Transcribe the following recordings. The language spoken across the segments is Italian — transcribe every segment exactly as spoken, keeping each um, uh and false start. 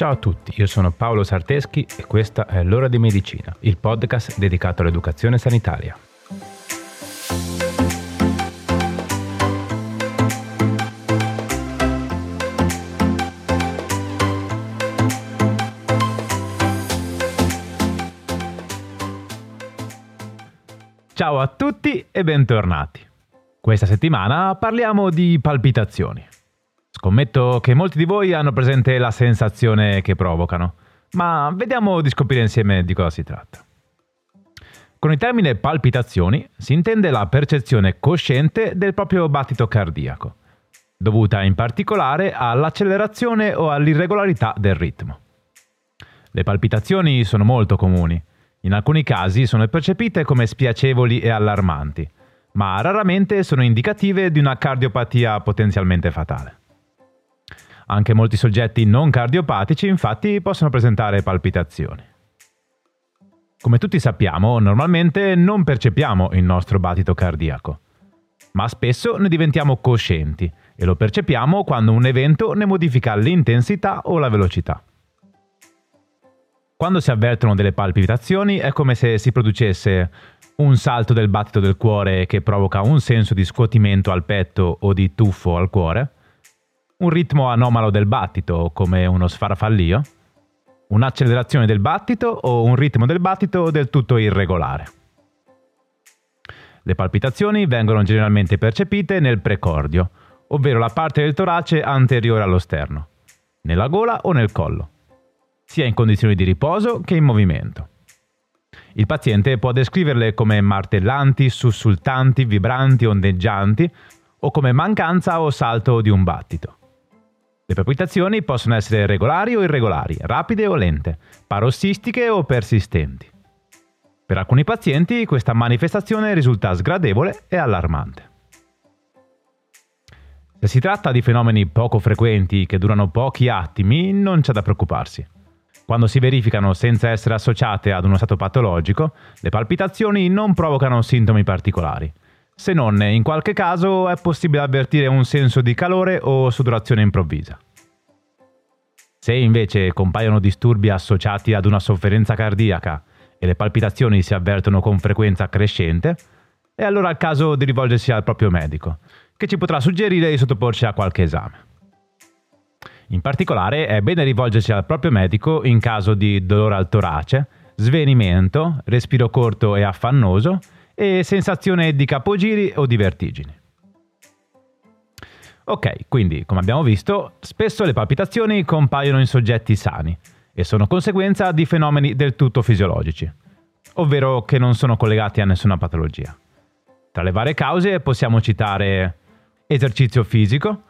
Ciao a tutti, io sono Paolo Sarteschi e questa è L'Ora di Medicina, il podcast dedicato all'educazione sanitaria. Ciao a tutti e bentornati. Questa settimana parliamo di palpitazioni. Scommetto che molti di voi hanno presente la sensazione che provocano, ma vediamo di scoprire insieme di cosa si tratta. Con il termine palpitazioni si intende la percezione cosciente del proprio battito cardiaco, dovuta in particolare all'accelerazione o all'irregolarità del ritmo. Le palpitazioni sono molto comuni. In alcuni casi sono percepite come spiacevoli e allarmanti, ma raramente sono indicative di una cardiopatia potenzialmente fatale. Anche molti soggetti non cardiopatici, infatti, possono presentare palpitazioni. Come tutti sappiamo, normalmente non percepiamo il nostro battito cardiaco, ma spesso ne diventiamo coscienti e lo percepiamo quando un evento ne modifica l'intensità o la velocità. Quando si avvertono delle palpitazioni è come se si producesse un salto del battito del cuore che provoca un senso di scuotimento al petto o di tuffo al cuore, un ritmo anomalo del battito come uno sfarfallio, un'accelerazione del battito o un ritmo del battito del tutto irregolare. Le palpitazioni vengono generalmente percepite nel precordio, ovvero la parte del torace anteriore allo sterno, nella gola o nel collo, sia in condizioni di riposo che in movimento. Il paziente può descriverle come martellanti, sussultanti, vibranti, ondeggianti o come mancanza o salto di un battito. Le palpitazioni possono essere regolari o irregolari, rapide o lente, parossistiche o persistenti. Per alcuni pazienti questa manifestazione risulta sgradevole e allarmante. Se si tratta di fenomeni poco frequenti che durano pochi attimi, non c'è da preoccuparsi. Quando si verificano senza essere associate ad uno stato patologico, le palpitazioni non provocano sintomi particolari, se non in qualche caso è possibile avvertire un senso di calore o sudorazione improvvisa. Se invece compaiono disturbi associati ad una sofferenza cardiaca e le palpitazioni si avvertono con frequenza crescente, è allora il caso di rivolgersi al proprio medico, che ci potrà suggerire di sottoporsi a qualche esame. In particolare è bene rivolgersi al proprio medico in caso di dolore al torace, svenimento, respiro corto e affannoso e sensazione di capogiri o di vertigini. Ok, quindi, come abbiamo visto, spesso le palpitazioni compaiono in soggetti sani e sono conseguenza di fenomeni del tutto fisiologici, ovvero che non sono collegati a nessuna patologia. Tra le varie cause possiamo citare esercizio fisico,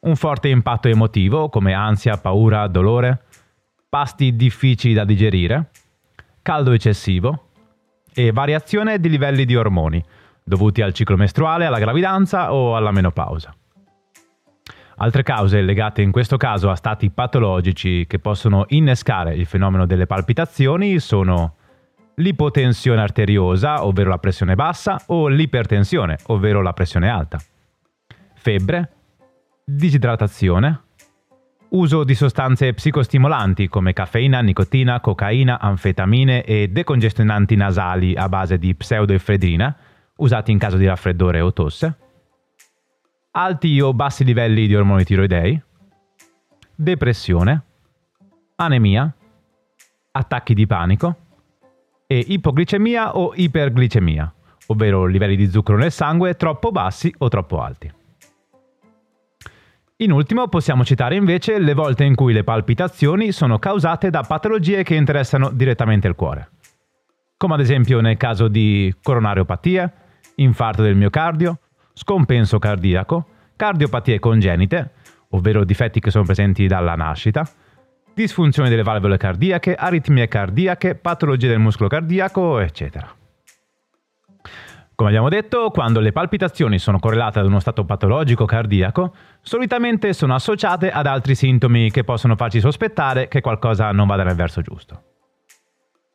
un forte impatto emotivo come ansia, paura, dolore, pasti difficili da digerire, caldo eccessivo e variazione di livelli di ormoni dovuti al ciclo mestruale, alla gravidanza o alla menopausa. Altre cause legate in questo caso a stati patologici che possono innescare il fenomeno delle palpitazioni sono l'ipotensione arteriosa, ovvero la pressione bassa, o l'ipertensione, ovvero la pressione alta, febbre, disidratazione, uso di sostanze psicostimolanti come caffeina, nicotina, cocaina, anfetamine e decongestionanti nasali a base di pseudoeffedrina, usati in caso di raffreddore o tosse, alti o bassi livelli di ormoni tiroidei, depressione, anemia, attacchi di panico e ipoglicemia o iperglicemia, ovvero livelli di zucchero nel sangue troppo bassi o troppo alti. In ultimo possiamo citare invece le volte in cui le palpitazioni sono causate da patologie che interessano direttamente il cuore, come ad esempio nel caso di coronariopatia, infarto del miocardio, scompenso cardiaco, cardiopatie congenite, ovvero difetti che sono presenti dalla nascita, disfunzione delle valvole cardiache, aritmie cardiache, patologie del muscolo cardiaco, eccetera. Come abbiamo detto, quando le palpitazioni sono correlate ad uno stato patologico cardiaco, solitamente sono associate ad altri sintomi che possono farci sospettare che qualcosa non vada nel verso giusto.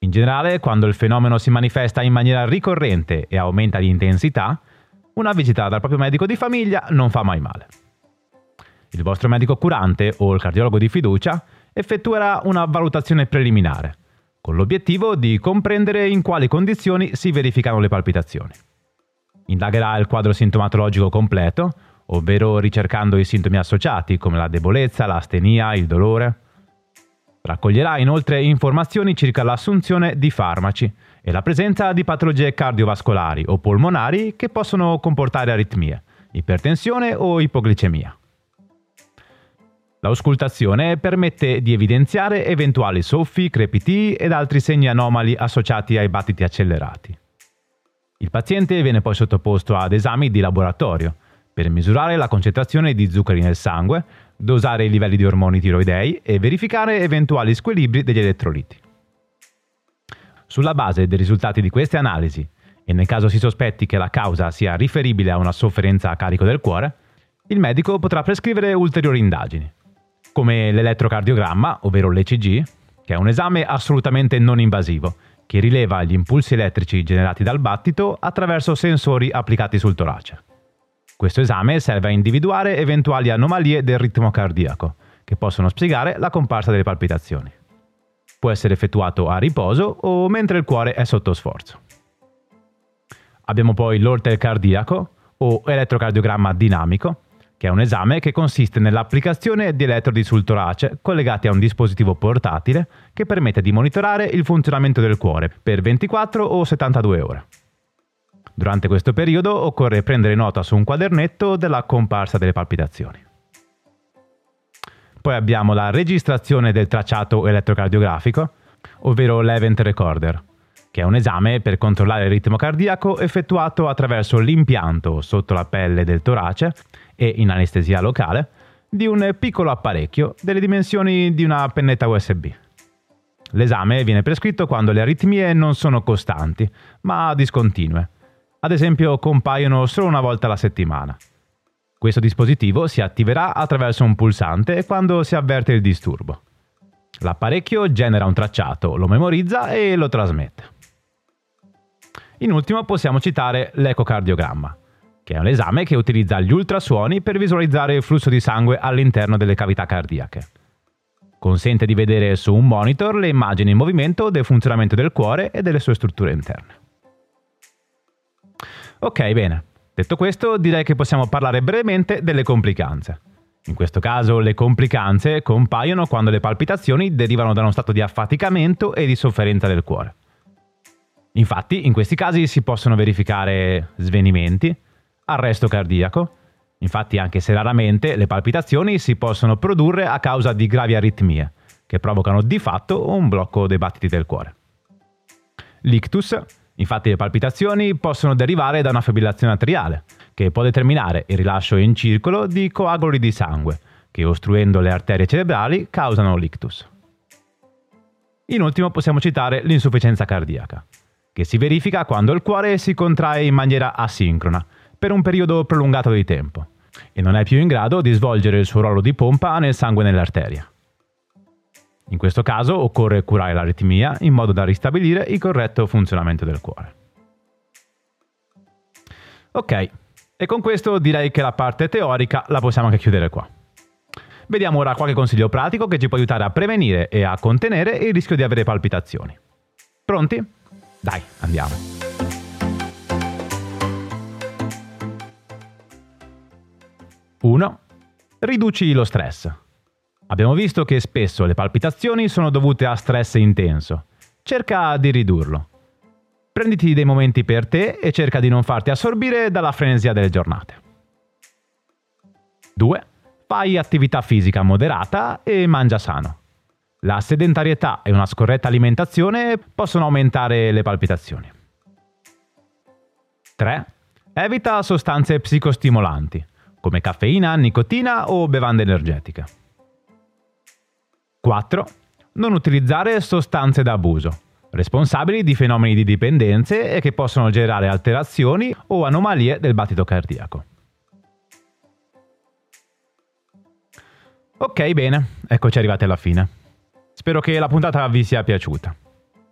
In generale, quando il fenomeno si manifesta in maniera ricorrente e aumenta di intensità, una visita dal proprio medico di famiglia non fa mai male. Il vostro medico curante o il cardiologo di fiducia effettuerà una valutazione preliminare, con l'obiettivo di comprendere in quali condizioni si verificano le palpitazioni. Indagherà il quadro sintomatologico completo, ovvero ricercando i sintomi associati come la debolezza, l'astenia, il dolore. Raccoglierà inoltre informazioni circa l'assunzione di farmaci e la presenza di patologie cardiovascolari o polmonari che possono comportare aritmie, ipertensione o ipoglicemia. L'auscultazione permette di evidenziare eventuali soffi, crepitii ed altri segni anomali associati ai battiti accelerati. Il paziente viene poi sottoposto ad esami di laboratorio per misurare la concentrazione di zuccheri nel sangue, dosare i livelli di ormoni tiroidei e verificare eventuali squilibri degli elettroliti. Sulla base dei risultati di queste analisi, e nel caso si sospetti che la causa sia riferibile a una sofferenza a carico del cuore, il medico potrà prescrivere ulteriori indagini, come l'elettrocardiogramma, ovvero l'E C G, che è un esame assolutamente non invasivo, che rileva gli impulsi elettrici generati dal battito attraverso sensori applicati sul torace. Questo esame serve a individuare eventuali anomalie del ritmo cardiaco, che possono spiegare la comparsa delle palpitazioni. Può essere effettuato a riposo o mentre il cuore è sotto sforzo. Abbiamo poi l'Holter cardiaco, o elettrocardiogramma dinamico, che è un esame che consiste nell'applicazione di elettrodi sul torace collegati a un dispositivo portatile che permette di monitorare il funzionamento del cuore per ventiquattro o settantadue ore. Durante questo periodo occorre prendere nota su un quadernetto della comparsa delle palpitazioni. Poi abbiamo la registrazione del tracciato elettrocardiografico, ovvero l'Event Recorder, che è un esame per controllare il ritmo cardiaco effettuato attraverso l'impianto sotto la pelle del torace e in anestesia locale di un piccolo apparecchio delle dimensioni di una pennetta U S B. L'esame viene prescritto quando le aritmie non sono costanti, ma discontinue. Ad esempio, compaiono solo una volta alla settimana. Questo dispositivo si attiverà attraverso un pulsante quando si avverte il disturbo. L'apparecchio genera un tracciato, lo memorizza e lo trasmette. In ultimo possiamo citare l'ecocardiogramma, che è un esame che utilizza gli ultrasuoni per visualizzare il flusso di sangue all'interno delle cavità cardiache. Consente di vedere su un monitor le immagini in movimento del funzionamento del cuore e delle sue strutture interne. Ok, bene. Detto questo, direi che possiamo parlare brevemente delle complicanze. In questo caso le complicanze compaiono quando le palpitazioni derivano da uno stato di affaticamento e di sofferenza del cuore. Infatti, in questi casi si possono verificare svenimenti, arresto cardiaco. Infatti, anche se raramente, le palpitazioni si possono produrre a causa di gravi aritmie, che provocano di fatto un blocco dei battiti del cuore. L'ictus. Infatti, le palpitazioni possono derivare da una fibrillazione atriale, che può determinare il rilascio in circolo di coaguli di sangue, che ostruendo le arterie cerebrali causano l'ictus. In ultimo possiamo citare l'insufficienza cardiaca, che si verifica quando il cuore si contrae in maniera asincrona per un periodo prolungato di tempo e non è più in grado di svolgere il suo ruolo di pompa nel sangue e nell'arteria. In questo caso occorre curare l'aritmia in modo da ristabilire il corretto funzionamento del cuore. Ok, e con questo direi che la parte teorica la possiamo anche chiudere qua. Vediamo ora qualche consiglio pratico che ci può aiutare a prevenire e a contenere il rischio di avere palpitazioni. Pronti? Dai, andiamo! uno. Riduci lo stress. Abbiamo visto che spesso le palpitazioni sono dovute a stress intenso. Cerca di ridurlo. Prenditi dei momenti per te e cerca di non farti assorbire dalla frenesia delle giornate. due. Fai attività fisica moderata e mangia sano. La sedentarietà e una scorretta alimentazione possono aumentare le palpitazioni. tre. Evita sostanze psicostimolanti, come caffeina, nicotina o bevande energetiche. quattro. Non utilizzare sostanze d'abuso, responsabili di fenomeni di dipendenze e che possono generare alterazioni o anomalie del battito cardiaco. Ok, bene, eccoci arrivati alla fine. Spero che la puntata vi sia piaciuta.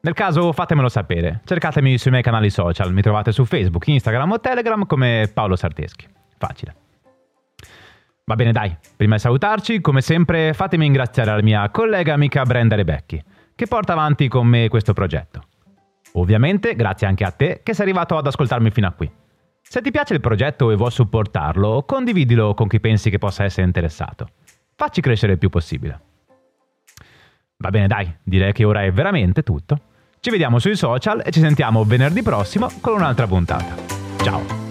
Nel caso fatemelo sapere, cercatemi sui miei canali social, mi trovate su Facebook, Instagram o Telegram come Paolo Sarteschi. Facile. Va bene, dai, prima di salutarci, come sempre, fatemi ringraziare la mia collega amica Brenda Rebecchi, che porta avanti con me questo progetto. Ovviamente grazie anche a te che sei arrivato ad ascoltarmi fino a qui. Se ti piace il progetto e vuoi supportarlo, condividilo con chi pensi che possa essere interessato. Facci crescere il più possibile. Va bene, dai, direi che ora è veramente tutto. Ci vediamo sui social e ci sentiamo venerdì prossimo con un'altra puntata. Ciao!